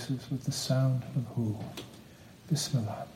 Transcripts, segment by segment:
voices with the sound of who? Bismillah.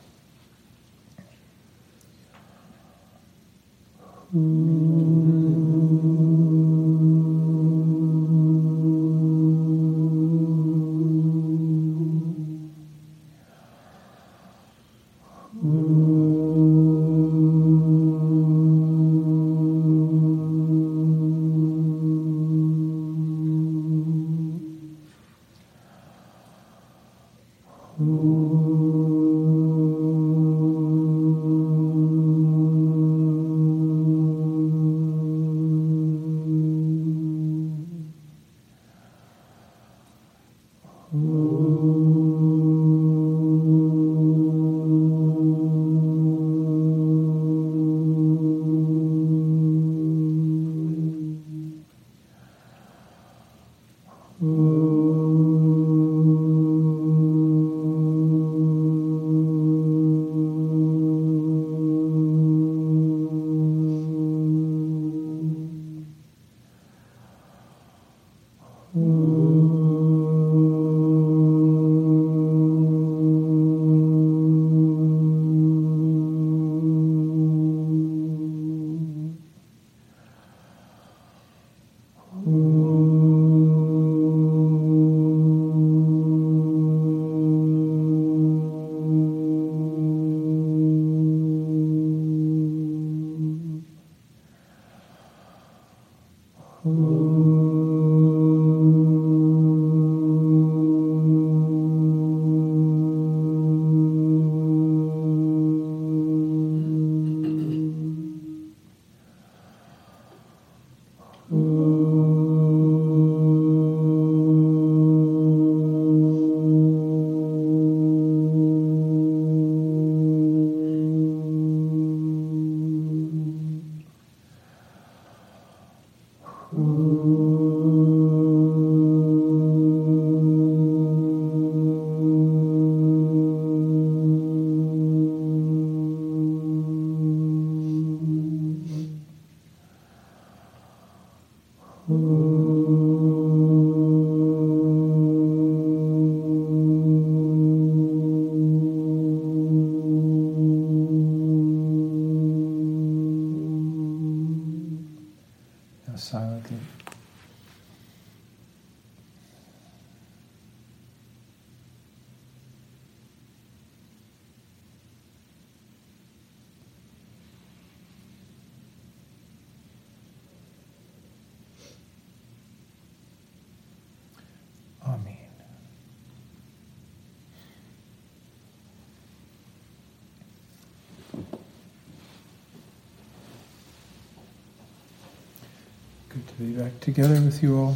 To be back together with you all.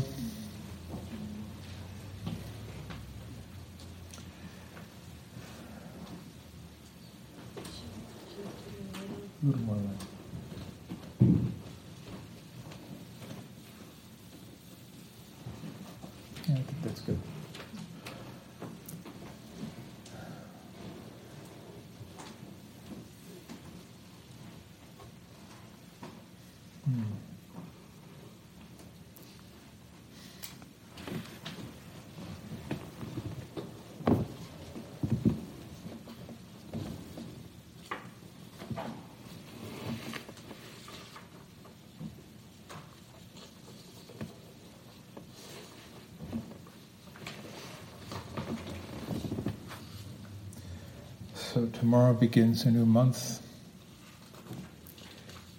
So tomorrow begins a new month,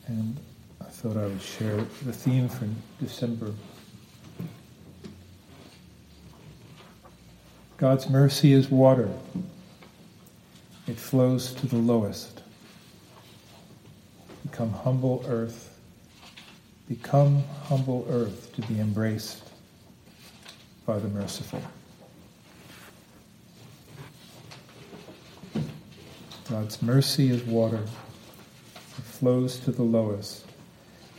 and I thought I would share the theme for December. God's mercy is water. It flows to the lowest. Become humble earth to be embraced by the merciful. God's mercy is water. It flows to the lowest.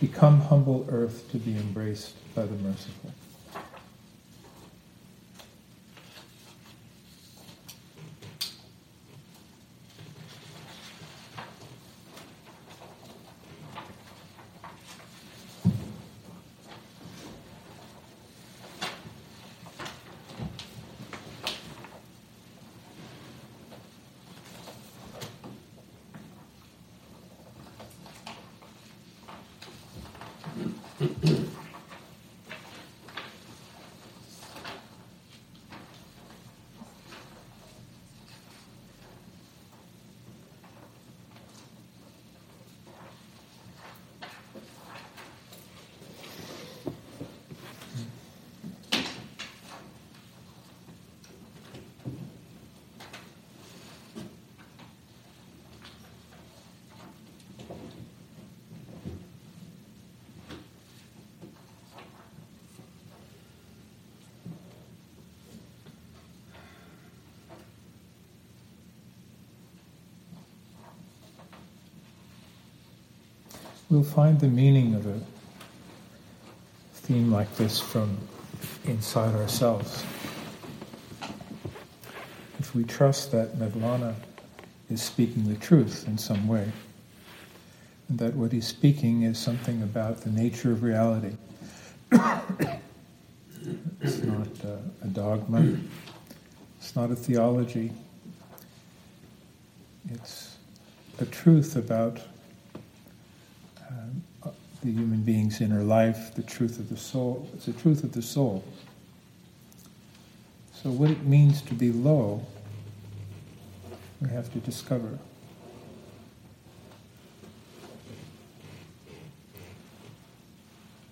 Become humble earth to be embraced by the merciful. We'll find the meaning of a theme like this from inside ourselves. If we trust that Mevlana is speaking the truth in some way, and that what he's speaking is something about the nature of reality. It's not a dogma, it's not a theology, it's a truth about the human being's inner life, the truth of the soul. It's the truth of the soul. So what it means to be low, we have to discover.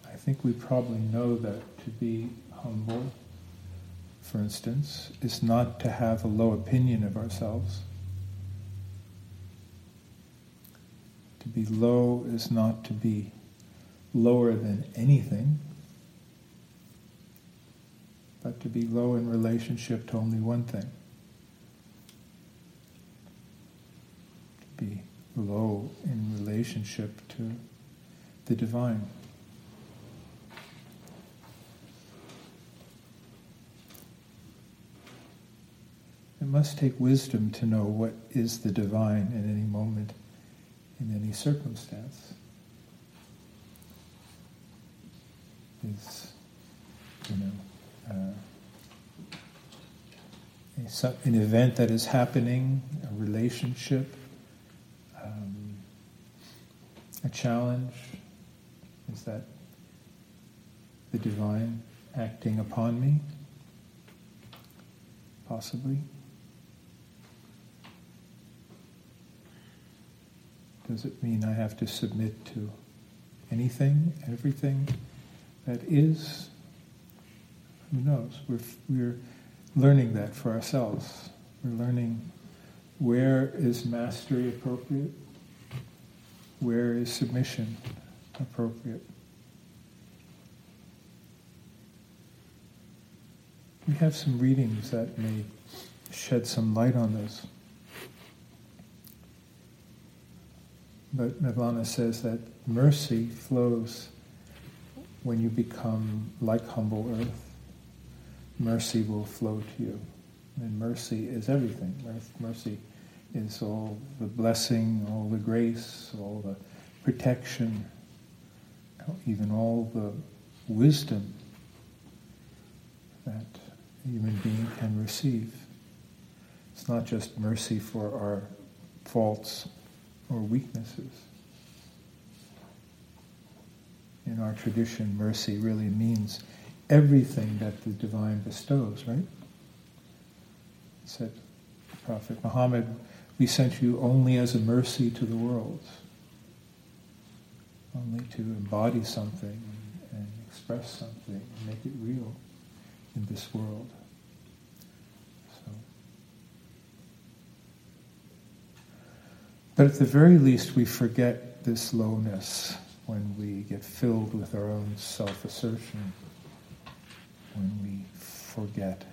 I think we probably know that to be humble, for instance, is not to have a low opinion of ourselves. To be low is not to be lower than anything, but to be low in relationship to only one thing. To be low in relationship to the divine. It must take wisdom to know what is the divine at any moment, in any circumstance. Is, an event that is happening, a relationship, a challenge, is that the divine acting upon me? Possibly. Does it mean I have to submit to anything, everything that is? Who knows? We're learning that for ourselves. We're learning where is mastery appropriate, where is submission appropriate. We have some readings that may shed some light on this. But Mevlana says that mercy flows when you become like humble earth. Mercy will flow to you. And mercy is everything. Mercy is all the blessing, all the grace, all the protection, even all the wisdom that a human being can receive. It's not just mercy for our faults or weaknesses. In our tradition, mercy really means everything that the divine bestows, right? He said, Prophet Muhammad, we sent you only as a mercy to the world, only to embody something and express something and make it real in this world. But at the very least, we forget this lowness when we get filled with our own self-assertion, when we forget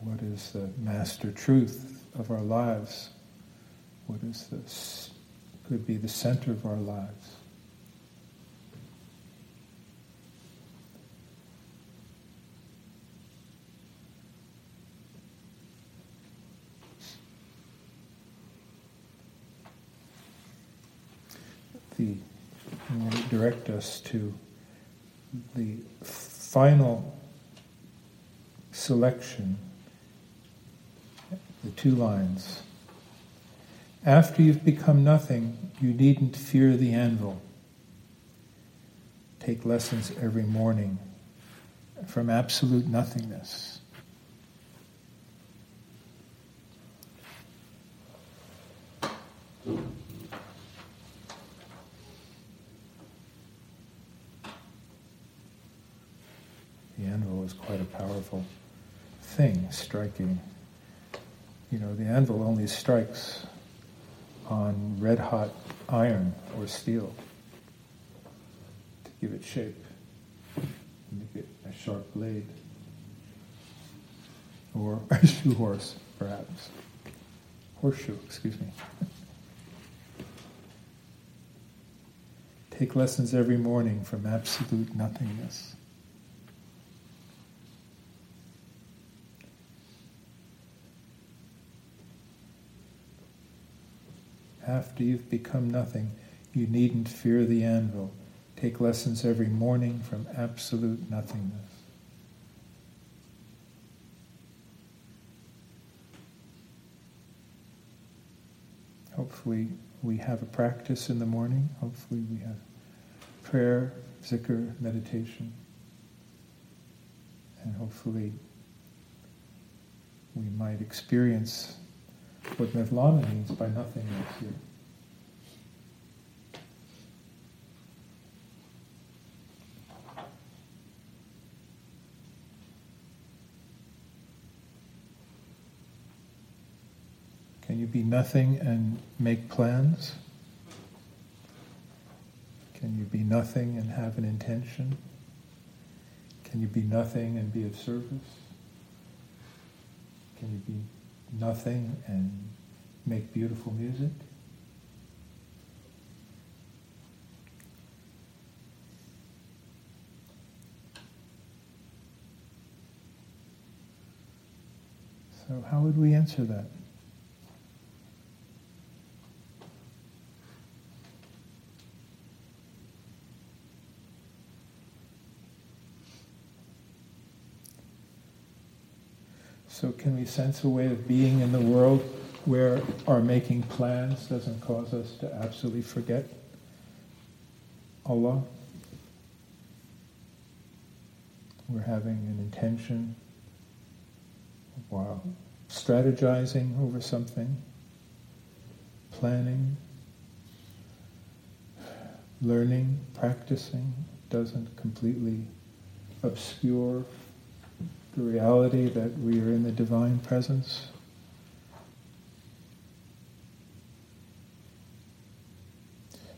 what is the master truth of our lives, what is this could be the center of our lives. Direct us to the final selection, the two lines. After you've become nothing, you needn't fear the anvil. Take lessons every morning from absolute nothingness. The anvil is quite a powerful thing, striking. You know, the anvil only strikes on red-hot iron or steel to give it shape, make it a sharp blade, or a shoe horse, perhaps. Horseshoe, excuse me. Take lessons every morning from absolute nothingness. After you've become nothing, you needn't fear the anvil. Take lessons every morning from absolute nothingness. Hopefully we have a practice in the morning. Hopefully we have prayer, zikr, meditation. And hopefully we might experience what Mevlana means by nothingness here. Can you be nothing and make plans? Can you be nothing and have an intention? Can you be nothing and be of service? Can you be nothing and make beautiful music? So how would we answer that? So can we sense a way of being in the world where our making plans doesn't cause us to absolutely forget Allah? We're having an intention while strategizing over something, planning, learning, practicing, doesn't completely obscure the reality that we are in the divine presence.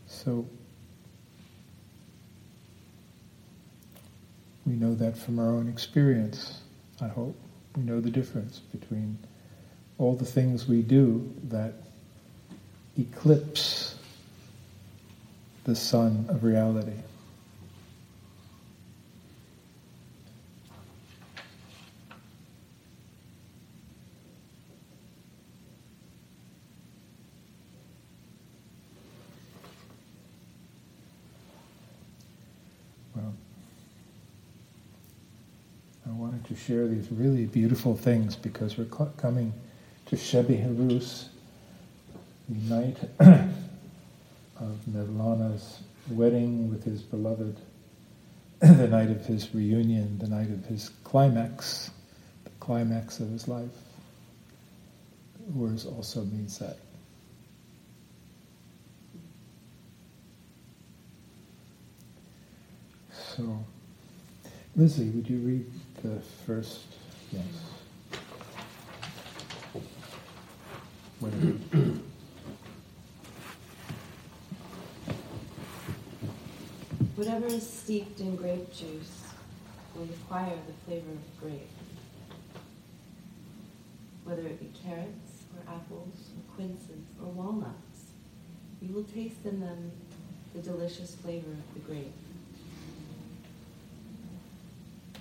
So we know that from our own experience, I hope. We know the difference between all the things we do that eclipse the sun of reality. To share these really beautiful things because we're coming to Shebi Arus, the night of Mevlana's wedding with his beloved, the night of his reunion, the night of his climax, the climax of his life. Words also means that. So, Lizzie, would you read the first, yes. Whatever. Whatever is steeped in grape juice will acquire the flavor of grape, whether it be carrots or apples or quinces or walnuts. You will taste in them the delicious flavor of the grape.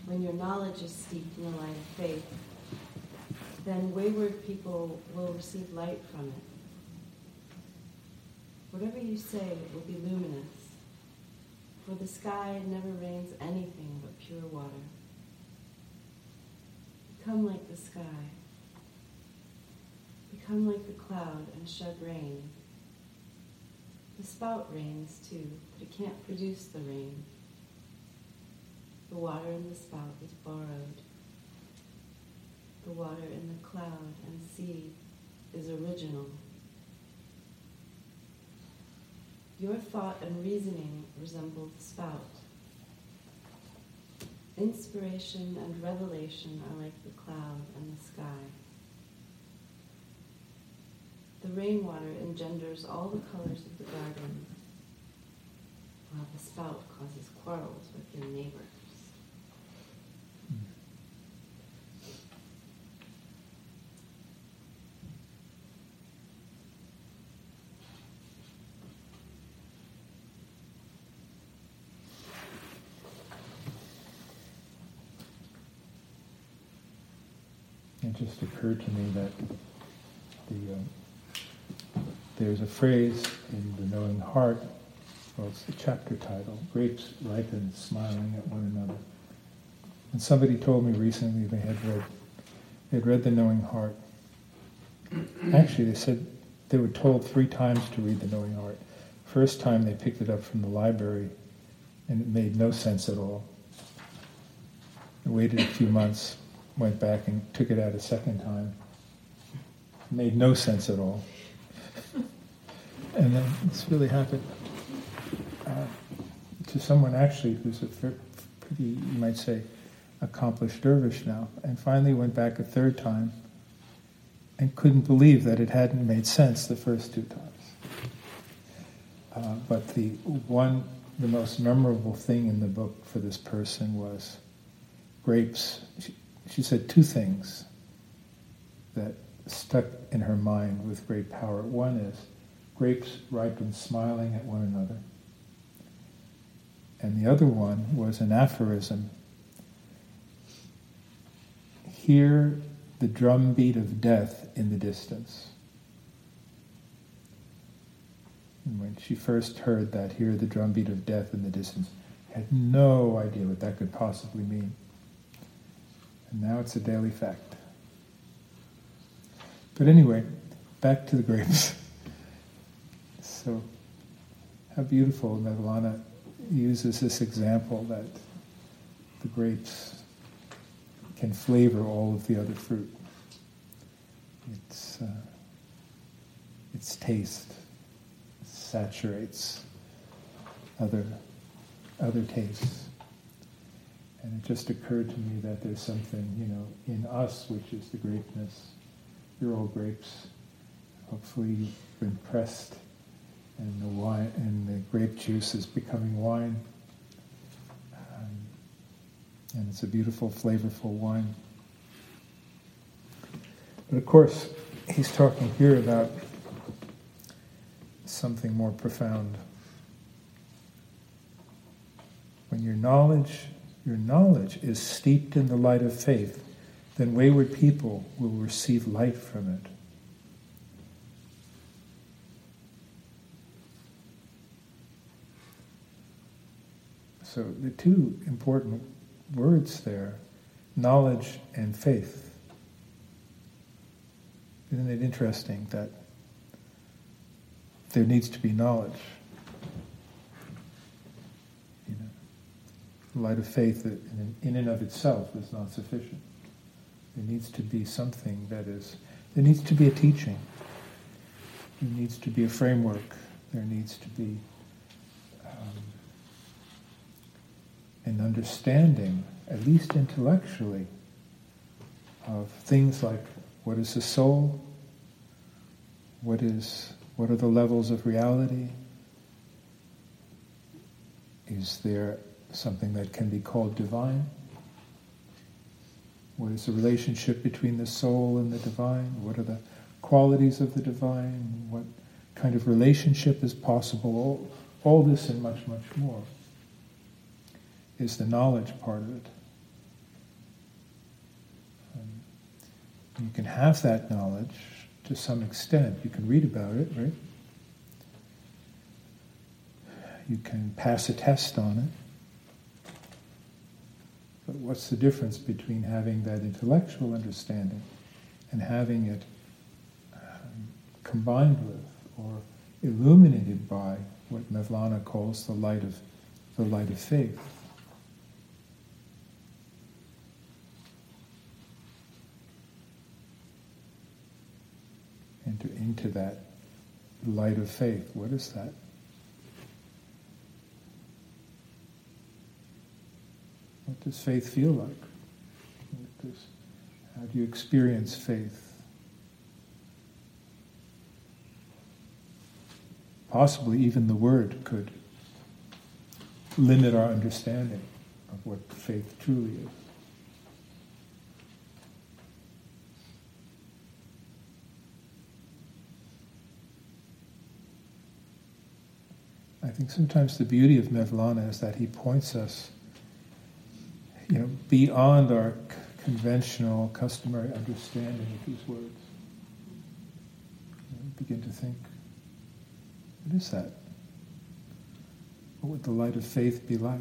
When your knowledge is steeped in the light of faith, then wayward people will receive light from it. Whatever you say, it will be luminous, for the sky never rains anything but pure water. Become like the sky. come like the cloud and shed rain. The spout rains too, but it can't produce the rain. The water in the spout is borrowed. The water in the cloud and sea is original. Your thought and reasoning resemble the spout. Inspiration and revelation are like the cloud and the sky. The rainwater engenders all the colors of the garden, while the spout causes quarrels with your neighbors. It just occurred to me that there's a phrase in The Knowing Heart, well, it's the chapter title, Grapes Ripen Smiling at One Another. And somebody told me recently they had read The Knowing Heart. Actually, they said they were told 3 times to read The Knowing Heart. First time they picked it up from the library, and it made no sense at all. They waited a few months, went back and took it out a second time. It made no sense at all. And then this really happened to someone actually who's a pretty, you might say, accomplished dervish now, and finally went back a 3rd time and couldn't believe that it hadn't made sense the first 2 times. But the most memorable thing in the book for this person was grapes. She said 2 things that stuck in her mind with great power. One is, grapes ripen smiling at one another. And the other one was an aphorism. Hear the drumbeat of death in the distance. And when she first heard that, hear the drumbeat of death in the distance, had no idea what that could possibly mean. And now it's a daily fact. But anyway, back to the grapes. So, how beautiful Mevlana uses this example that the grapes can flavor all of the other fruit. Its taste saturates other tastes. And it just occurred to me that there's something, in us, which is the greatness. You're all grapes. Hopefully you've been pressed, and the wine and the grape juice is becoming wine. And it's a beautiful, flavorful wine. But of course, he's talking here about something more profound. When your knowledge is steeped in the light of faith, then wayward people will receive light from it. So the 2 important words there, knowledge and faith. Isn't it interesting that there needs to be knowledge? The light of faith in and of itself is not sufficient. There needs to be something there needs to be a teaching. There needs to be a framework. There needs to be an understanding, at least intellectually, of things like what is the soul, what are the levels of reality, is there something that can be called divine? What is the relationship between the soul and the divine? What are the qualities of the divine? What kind of relationship is possible? All this and much, much more is the knowledge part of it. You can have that knowledge to some extent. You can read about it, right? You can pass a test on it. But what's the difference between having that intellectual understanding and having it combined with or illuminated by what Mevlana calls the light of faith. Into that light of faith. What is that? What does faith feel like? How do you experience faith? Possibly even the word could limit our understanding of what faith truly is. I think sometimes the beauty of Mevlana is that he points us, beyond our conventional, customary understanding of these words. Begin to think, what is that? What would the light of faith be like?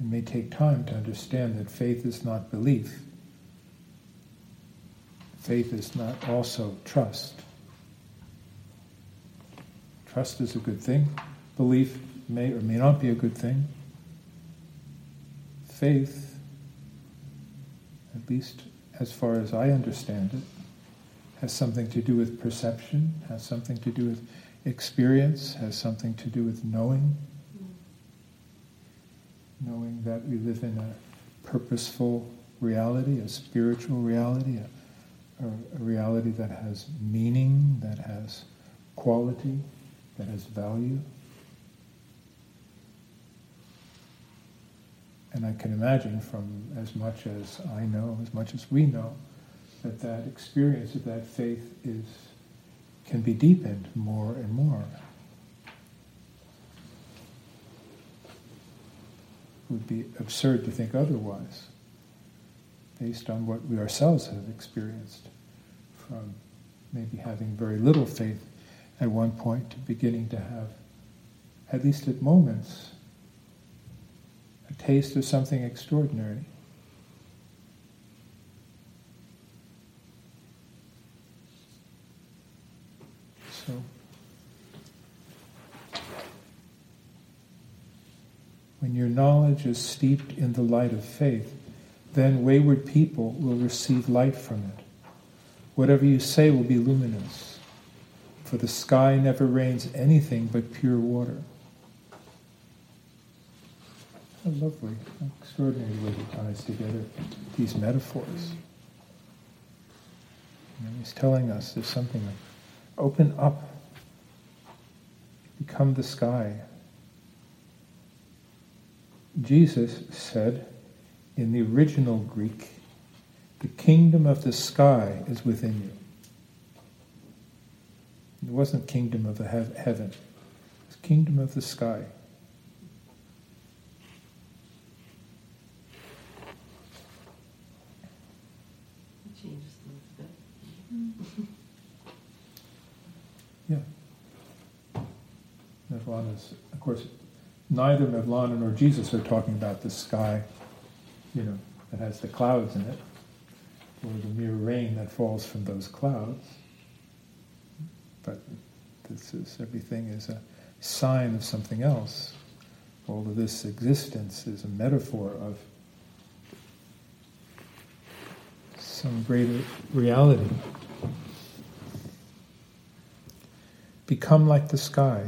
It may take time to understand that faith is not belief. Faith is not also trust. Trust is a good thing. Belief may or may not be a good thing. Faith, at least as far as I understand it, has something to do with perception, has something to do with experience, has something to do with knowing. Knowing that we live in a purposeful reality, a spiritual reality, a reality that has meaning, that has quality, that has value. And I can imagine from as much as I know, as much as we know, that experience of that faith can be deepened more and more. It would be absurd to think otherwise, based on what we ourselves have experienced, from maybe having very little faith at one point to beginning to have, at least at moments, a taste of something extraordinary. So, when your knowledge is steeped in the light of faith, then wayward people will receive light from it. Whatever you say will be luminous, for the sky never rains anything but pure water. How lovely, how extraordinary way it ties together these metaphors. And he's telling us there's something like, open up, become the sky. Jesus said, in the original Greek, the kingdom of the sky is within you. It wasn't kingdom of the heaven. It was kingdom of the sky. It changes things a bit. Yeah. Nirvana's, of course, neither Mevlana nor Jesus are talking about the sky, that has the clouds in it, or the mere rain that falls from those clouds. But everything is a sign of something else. All of this existence is a metaphor of some greater reality. Become like the sky.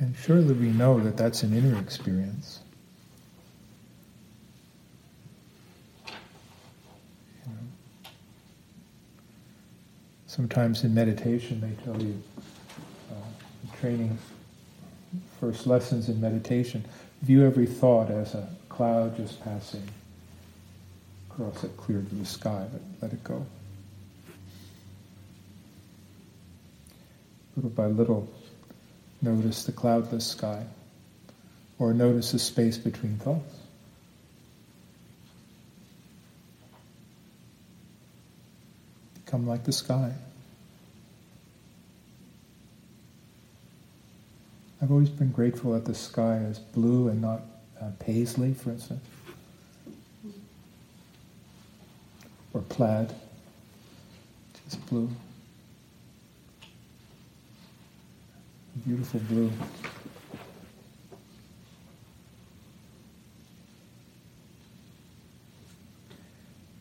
And surely we know that that's an inner experience. Sometimes in meditation they tell you, first lessons in meditation, view every thought as a cloud just passing across a clear blue sky, but let it go. Little by little, notice the cloudless sky, or notice the space between thoughts. become like the sky. I've always been grateful that the sky is blue and not paisley, for instance, or plaid, just blue, beautiful blue.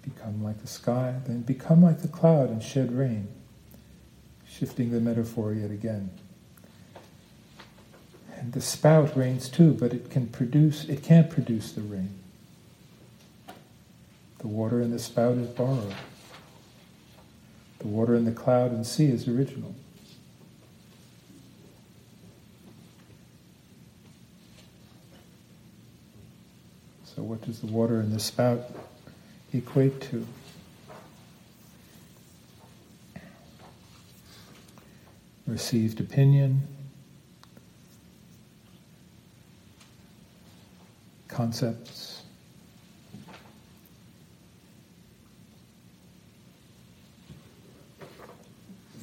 Become like the sky, then become like the cloud and shed rain, shifting the metaphor yet again. And the spout rains too, but it can't produce the rain. The water in the spout is borrowed. The water in the cloud and sea is original. So what does the water in the spout equate to? Received opinion, concepts,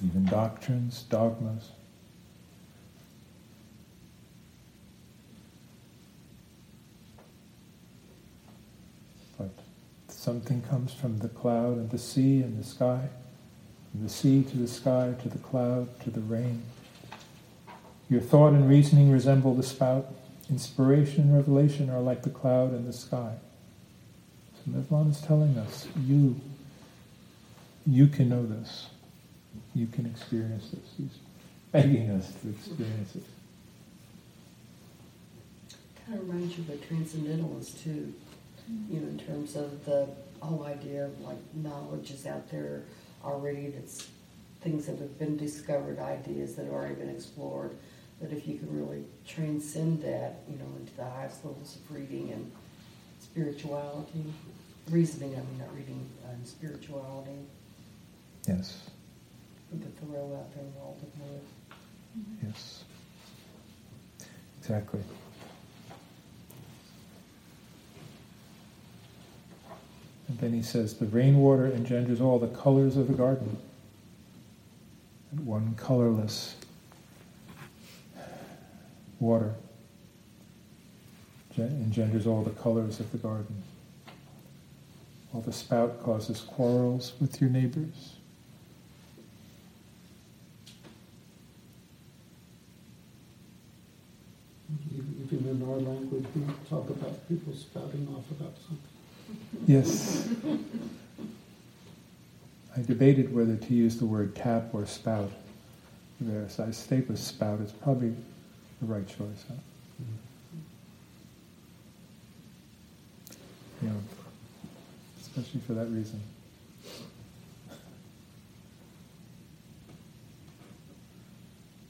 even doctrines, dogmas. But something comes from the cloud and the sea and the sky, from the sea to the sky to the cloud to the rain. Your thought and reasoning resemble the spout. Inspiration and revelation are like the cloud and the sky. So Mevlana is telling us, you can know this. You can experience this. He's begging us to experience it. Kind of reminds you of a transcendentalist too, in terms of the whole idea of like knowledge is out there already, that's things that have been discovered, ideas that have already been explored. But if you can really transcend that, into the highest levels of reading and spirituality, spirituality. Yes. But the real out there in the world of love. Mm-hmm. Yes. Exactly. And then he says, the rainwater engenders all the colors of the garden. And one colorless water engenders all the colors of the garden. While the spout causes quarrels with your neighbors. Even in our language, we talk about people spouting off about something. Yes. I debated whether to use the word tap or spout. So I stayed with spout. It's probably the right choice, huh? Mm-hmm. Especially for that reason.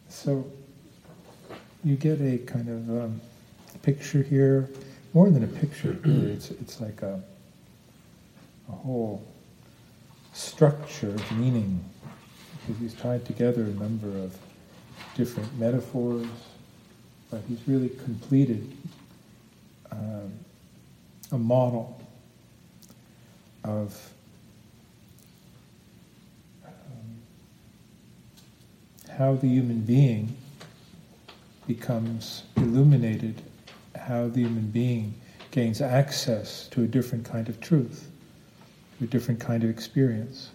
So you get a kind of picture here, more than a picture. It's like a whole structure of meaning, because he's tied together a number of different metaphors. But he's really completed a model of how the human being becomes illuminated, how the human being gains access to a different kind of truth, to a different kind of experience.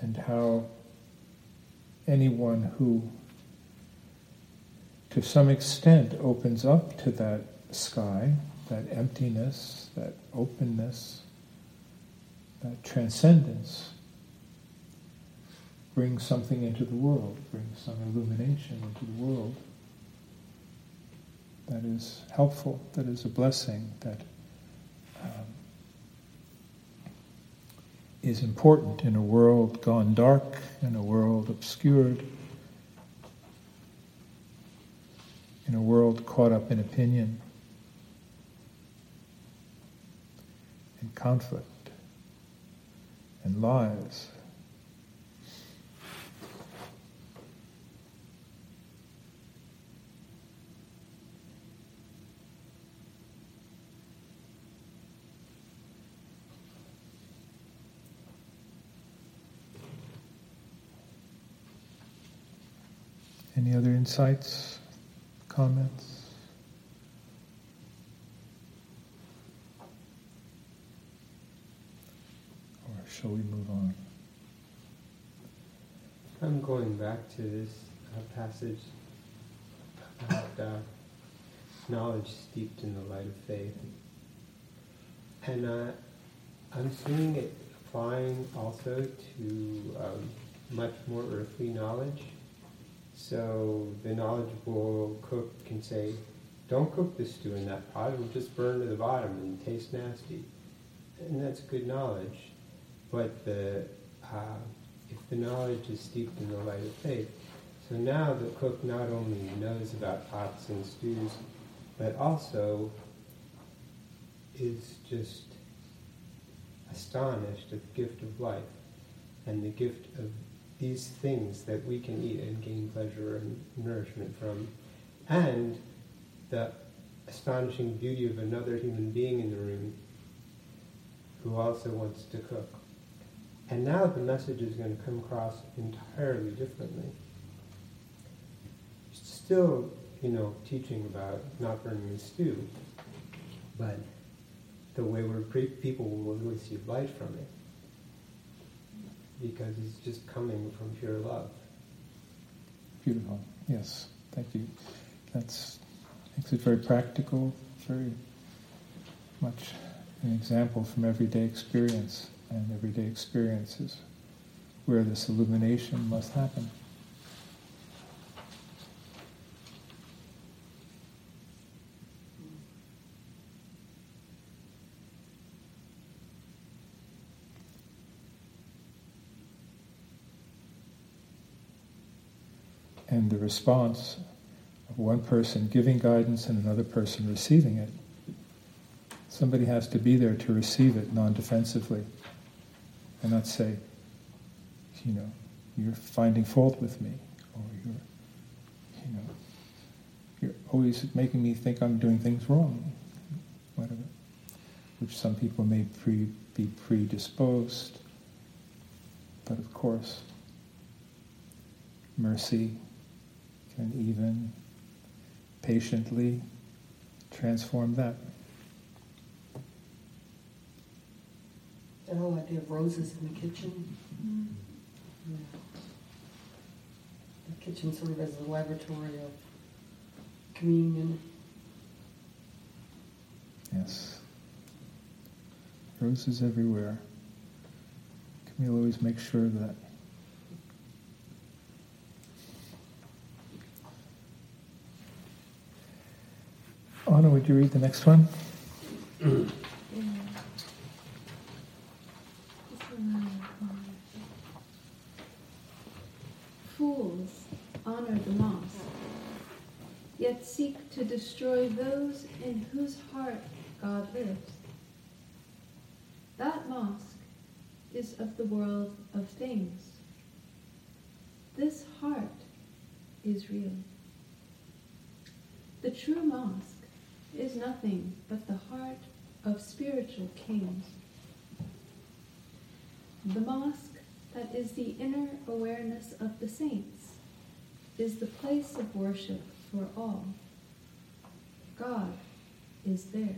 And how anyone who, to some extent, opens up to that sky, that emptiness, that openness, that transcendence, brings something into the world, brings some illumination into the world that is helpful, that is a blessing, that is important in a world gone dark, in a world obscured, in a world caught up in opinion and conflict and lies. Any other insights, comments? Or shall we move on? I'm going back to this passage about knowledge steeped in the light of faith. And I'm seeing it applying also to much more earthly knowledge. So the knowledgeable cook can say, don't cook this stew in that pot, it'll just burn to the bottom and taste nasty. And that's good knowledge. But if the knowledge is steeped in the light of faith, so now the cook not only knows about pots and stews, but also is just astonished at the gift of life and the gift of these things that we can eat and gain pleasure and nourishment from, and the astonishing beauty of another human being in the room who also wants to cook. And now the message is going to come across entirely differently. Still, teaching about not burning the stew, but the way people will receive light from it, because it's just coming from pure love. Beautiful. Yes. Thank you. That makes it very practical, very much an example from everyday experience, and everyday experiences where this illumination must happen. And the response of one person giving guidance and another person receiving it. Somebody has to be there to receive it non-defensively and not say, you're finding fault with me, or you're always making me think I'm doing things wrong, whatever, which some people may be predisposed. But of course, mercy can even patiently transform that. And I like to have roses in the kitchen. Mm-hmm. Yeah. The kitchen sort of as a laboratory of communion. Yes. Roses everywhere. Camille always makes sure of that. Anna, would you read the next one? Fools honor the mosque, yet seek to destroy those in whose heart God lives. That mosque is of the world of things. This heart is real. The true mosque is nothing but the heart of spiritual kings. The mosque that is the inner awareness of the saints is the place of worship for all. God is there.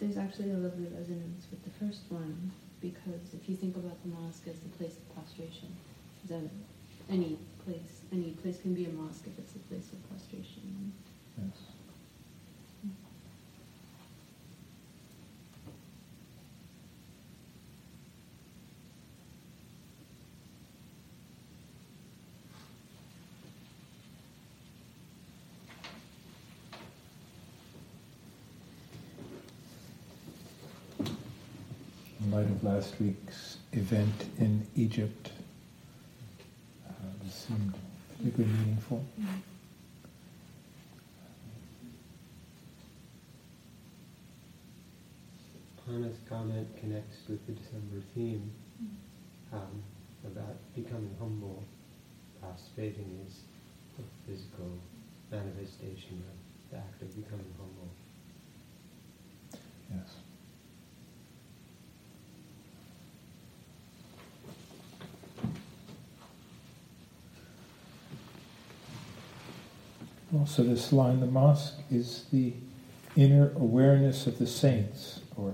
There's actually a lovely resonance with the first one, because if you think about the mosque as the place of prostration, then any place can be a mosque if it's a place of prostration. Yes. Yeah. Of last week's event in Egypt, this seemed particularly meaningful. Anna last comment connects with the December theme about becoming humble. Participating is the physical manifestation of the act of becoming humble. Yes. Also, this line, the mosque is the inner awareness of the saints, or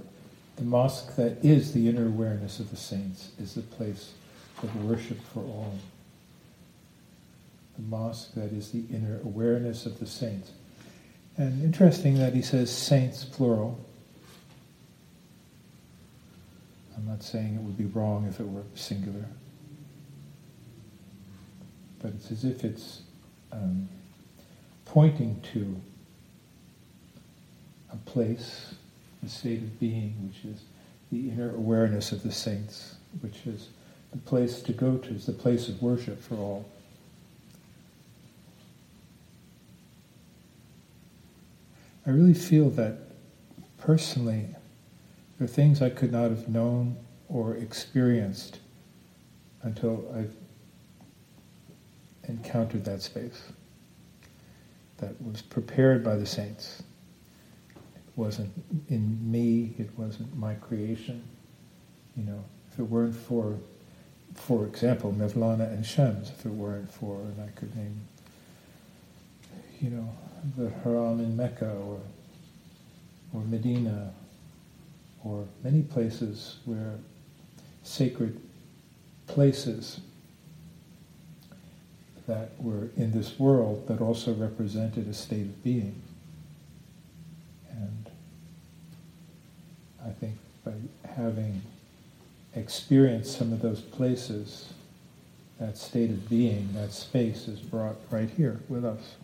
the mosque that is the inner awareness of the saints, is the place of worship for all. The mosque that is the inner awareness of the saints. And interesting that he says saints, plural. I'm not saying it would be wrong if it were singular. But it's as if it's pointing to a place, a state of being, which is the inner awareness of the saints, which is the place to go to, is the place of worship for all. I really feel that, personally, there are things I could not have known or experienced until I've encountered that space. That was prepared by the saints. It wasn't in me, it wasn't my creation. You know, if it weren't for example, Mevlana and Shams, if it weren't for, and I could name, you know, the Haram in Mecca or Medina or many places where sacred places that were in this world that also represented a state of being. And I think by having experienced some of those places, that state of being, that space is brought right here with us.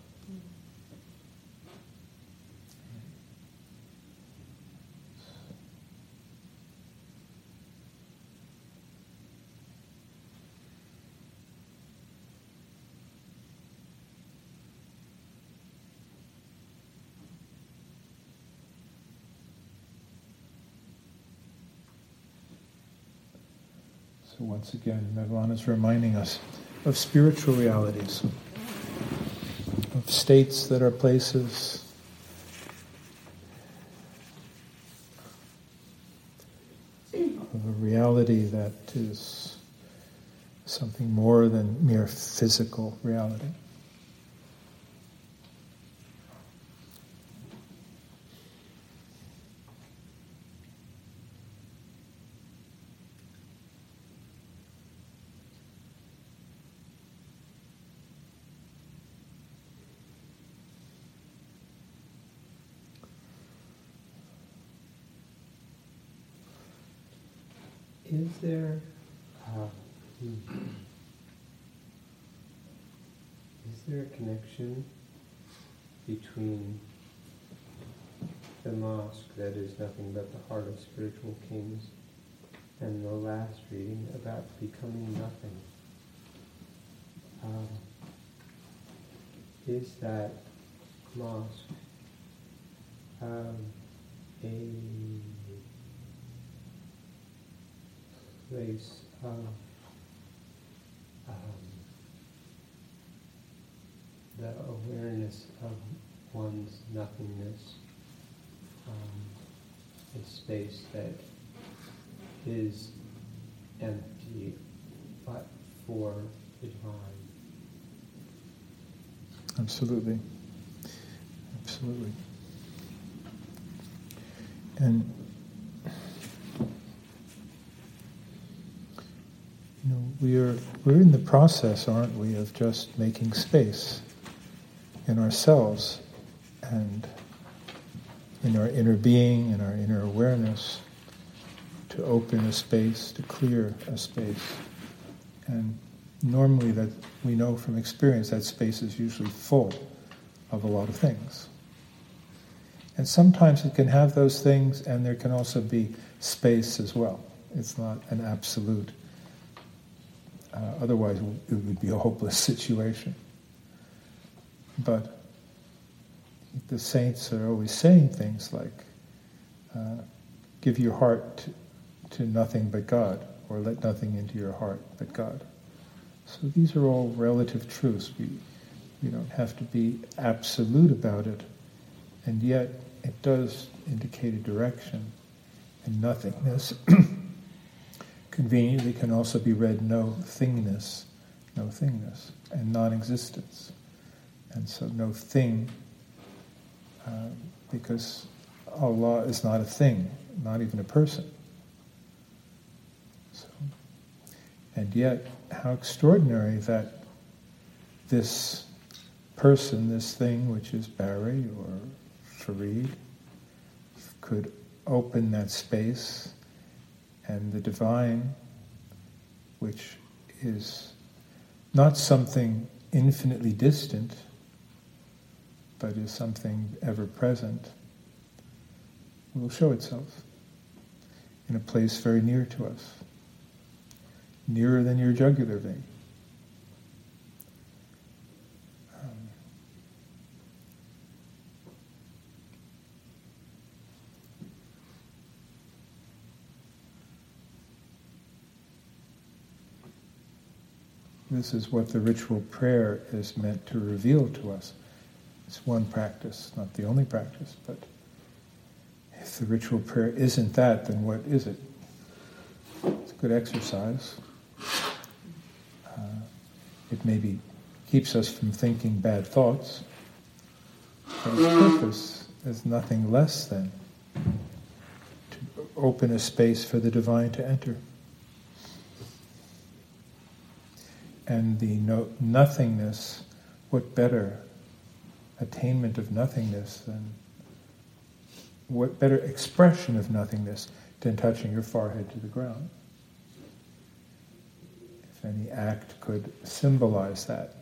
So once again, Mevlana is reminding us of spiritual realities, of states that are places, of a reality that is something more than mere physical reality. Is there a connection between the mosque that is nothing but the heart of spiritual kings and the last reading about becoming nothing? Is that mosque a place of the awareness of one's nothingness, a space that is empty but for the divine? Absolutely. Absolutely. And we're in the process, aren't we, of just making space in ourselves and in our inner being, in our inner awareness, to open a space, to clear a space. And normally, that we know from experience, that space is usually full of a lot of things. And sometimes it can have those things, and there can also be space as well. It's not an absolute. Otherwise, it would be a hopeless situation. But the saints are always saying things like, give your heart to nothing but God, or let nothing into your heart but God. So these are all relative truths. We don't have to be absolute about it, and yet it does indicate a direction. And nothingness conveniently can also be read no thingness, and non-existence. And so no thing, because Allah is not a thing, not even a person. So, and yet, how extraordinary that this person, this thing, which is Bari or Farid, could open that space, and the divine, which is not something infinitely distant, but is something ever-present, will show itself in a place very near to us, nearer than your jugular vein. This is what the ritual prayer is meant to reveal to us. It's one practice, not the only practice, but if the ritual prayer isn't that, then what is it? It's a good exercise. It maybe keeps us from thinking bad thoughts, but its purpose is nothing less than to open a space for the divine to enter. And the nothingness, what better attainment of nothingness than, what better expression of nothingness than touching your forehead to the ground? If any act could symbolize that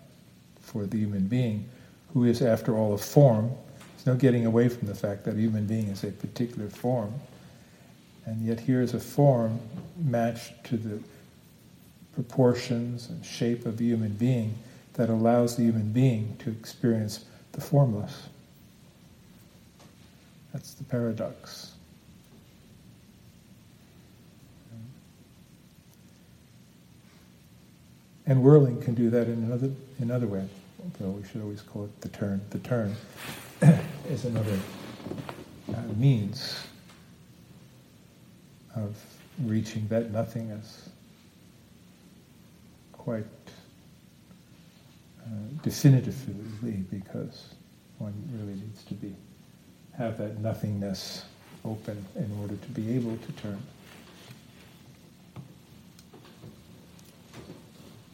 for the human being, who is after all a form, there's no getting away from the fact that a human being is a particular form, and yet here is a form matched to the proportions and shape of the human being that allows the human being to experience the formless. That's the paradox. And whirling can do that in another way, though we should always call it the turn. The turn is another means of reaching that nothingness. Quite definitively, because one really needs to have that nothingness open in order to be able to turn.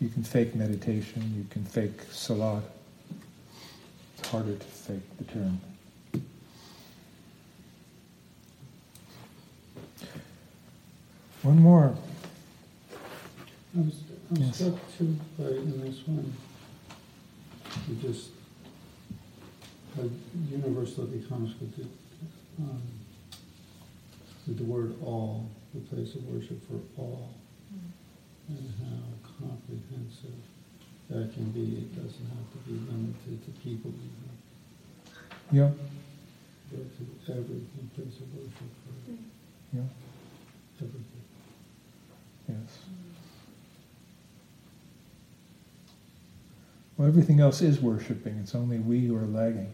You can fake meditation, you can fake salat. It's harder to fake the turn. One more. I'm struck too by in this one. You just had universal economics with the word all, the place of worship for all, and how comprehensive that can be. It doesn't have to be limited to people. Yeah. But to everything, place of worship for yeah. Everything. Yes. Well, everything else is worshipping. It's only we who are lagging.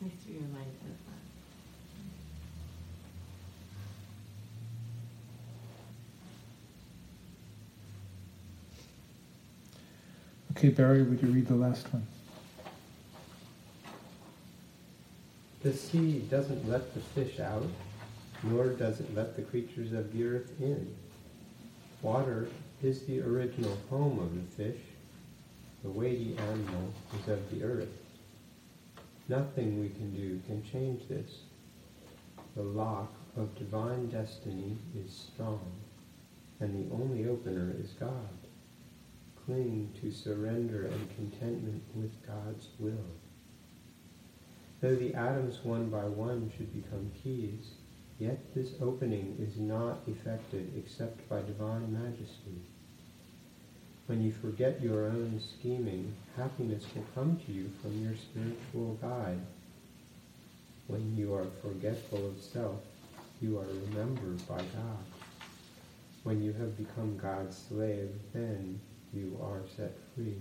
Nice to be reminded of that. Okay, Barry, would you read the last one? The sea doesn't let the fish out, nor does it let the creatures of the earth in. Water is the original home of the fish. The weighty animal is of the earth. Nothing we can do can change this. The lock of divine destiny is strong, and the only opener is God. Cling to surrender and contentment with God's will. Though the atoms one by one should become keys, Yet this opening is not effected except by divine majesty. When you forget your own scheming, happiness will come to you from your spiritual guide. When you are forgetful of self, you are remembered by God. When you have become God's slave, then you are set free.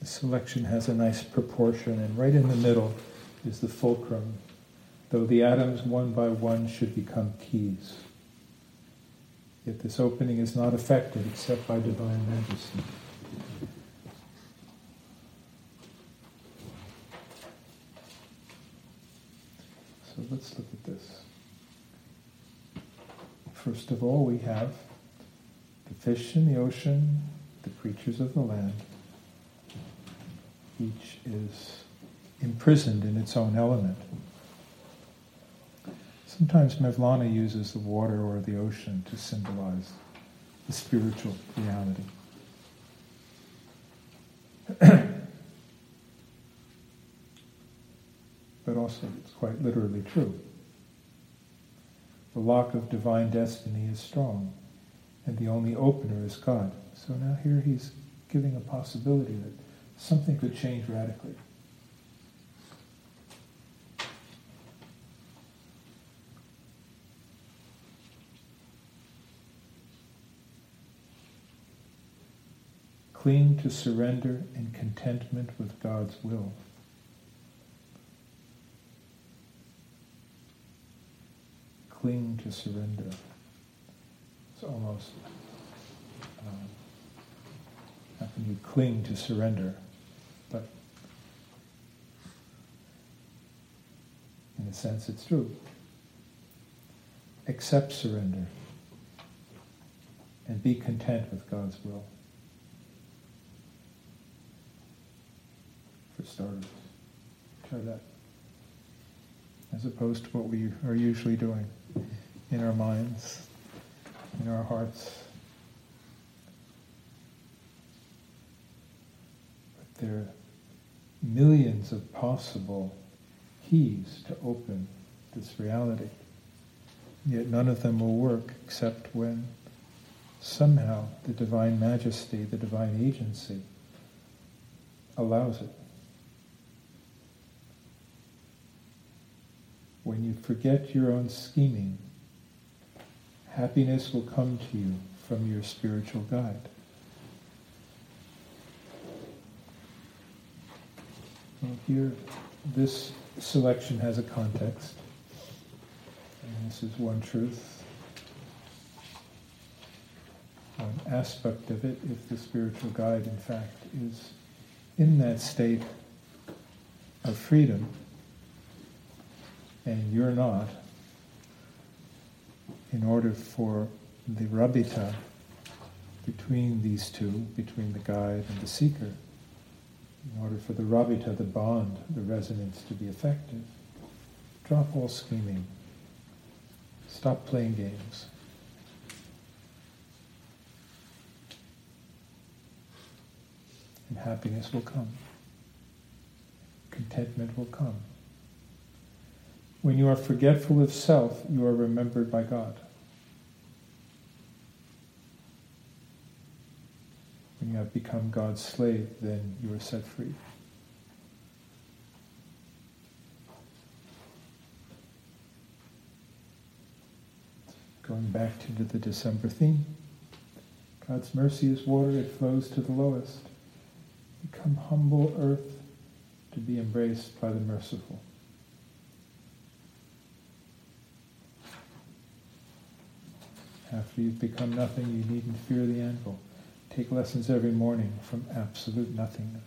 The selection has a nice proportion, and right in the middle is the fulcrum, though the atoms one by one should become keys. Yet this opening is not affected except by divine majesty. So let's look at this. First of all, we have the fish in the ocean, the creatures of the land. Each is imprisoned in its own element. Sometimes Mevlana uses the water or the ocean to symbolize the spiritual reality. But also it's quite literally true. The lock of divine destiny is strong, and the only opener is God. So now here he's giving a possibility that something could change radically. Cling to surrender and contentment with God's will. Cling to surrender. It's almost how can you cling to surrender? But in a sense, it's true. Accept surrender and be content with God's will, for starters. Try that. As opposed to what we are usually doing in our minds, in our hearts. But there millions of possible keys to open this reality. Yet none of them will work except when somehow the divine majesty, the divine agency, allows it. When you forget your own scheming, happiness will come to you from your spiritual guide. Well, here, this selection has a context, and this is one truth, one aspect of it, if the spiritual guide, in fact, is in that state of freedom, and you're not, in order for the rabita between these two, between the guide and the seeker, in order for the rabita, the bond, the resonance to be effective, drop all scheming. Stop playing games. And happiness will come. Contentment will come. When you are forgetful of self, you are remembered by God. When you have become God's slave, then you are set free. Going back to the December theme, God's mercy is water, it flows to the lowest. Become humble earth to be embraced by the merciful. After you've become nothing, you needn't fear the anvil. Take lessons every morning from absolute nothingness.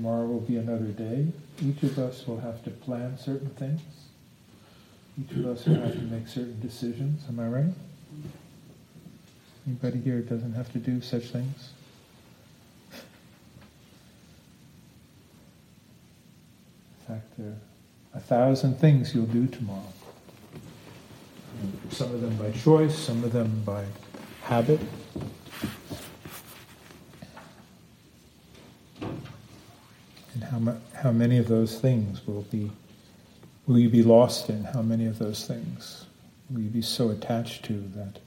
tomorrow will be another day. Each of us will have to plan certain things. Each of us will have to make certain decisions. Am I right? Anybody here doesn't have to do such things? In fact, there are 1,000 things you'll do tomorrow. Some of them by choice, some of them by habit. And how many of those things will you be lost in? How many of those things will you be so attached to that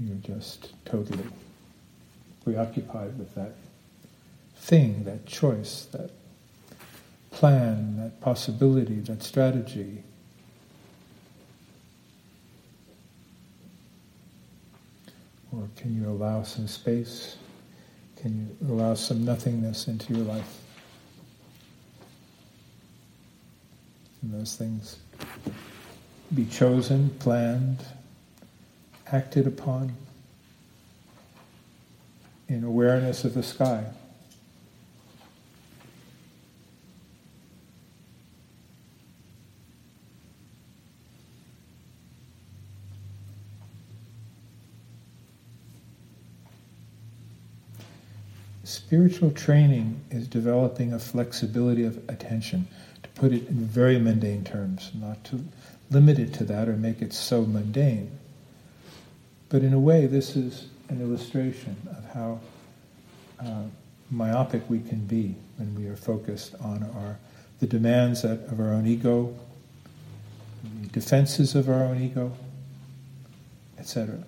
you're just totally preoccupied with that thing, that choice, that plan, that possibility, that strategy? Or can you allow some space? Can you allow some nothingness into your life? And those things be chosen, planned, acted upon in awareness of the sky. Spiritual training is developing a flexibility of attention, to put it in very mundane terms, not to limit it to that or make it so mundane. But in a way, this is an illustration of how myopic we can be when we are focused on the demands of our own ego, the defenses of our own ego, etc.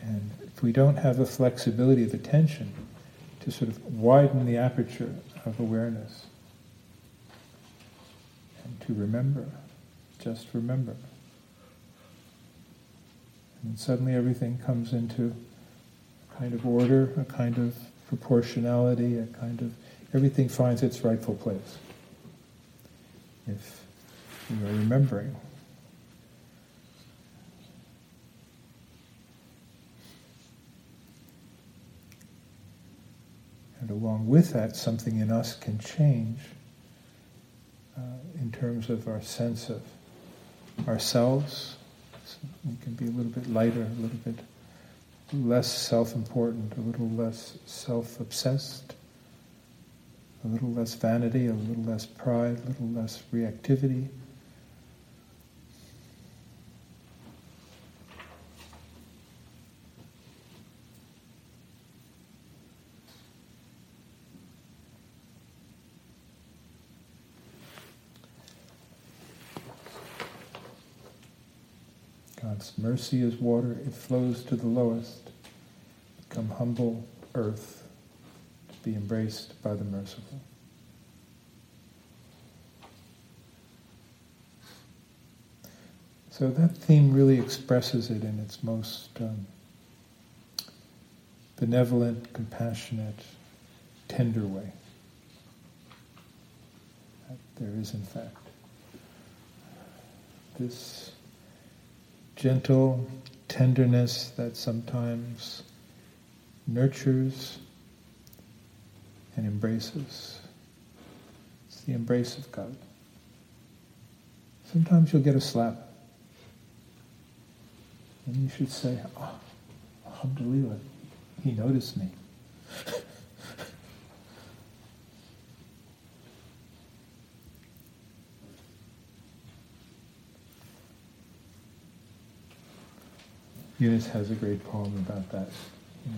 And if we don't have the flexibility of attention to sort of widen the aperture of awareness and to remember, just remember. And suddenly everything comes into a kind of order, a kind of proportionality, a kind of... everything finds its rightful place. If we are remembering. And along with that, something in us can change in terms of our sense of ourselves. So we can be a little bit lighter, a little bit less self-important, a little less self-obsessed, a little less vanity, a little less pride, a little less reactivity. Mercy is water, it flows to the lowest. Become humble earth to be embraced by the merciful. So that theme really expresses it in its most benevolent, compassionate, tender way. That there is, in fact, this gentle tenderness that sometimes nurtures and embraces. It's the embrace of God. Sometimes you'll get a slap. And you should say, "Oh, Alhamdulillah, he noticed me." Eunice has a great poem about that, in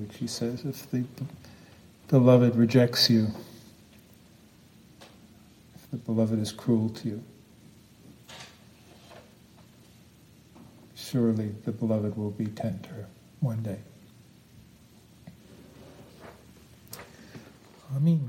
which he says, if the beloved rejects you, if the beloved is cruel to you, surely the beloved will be tender one day. Amen.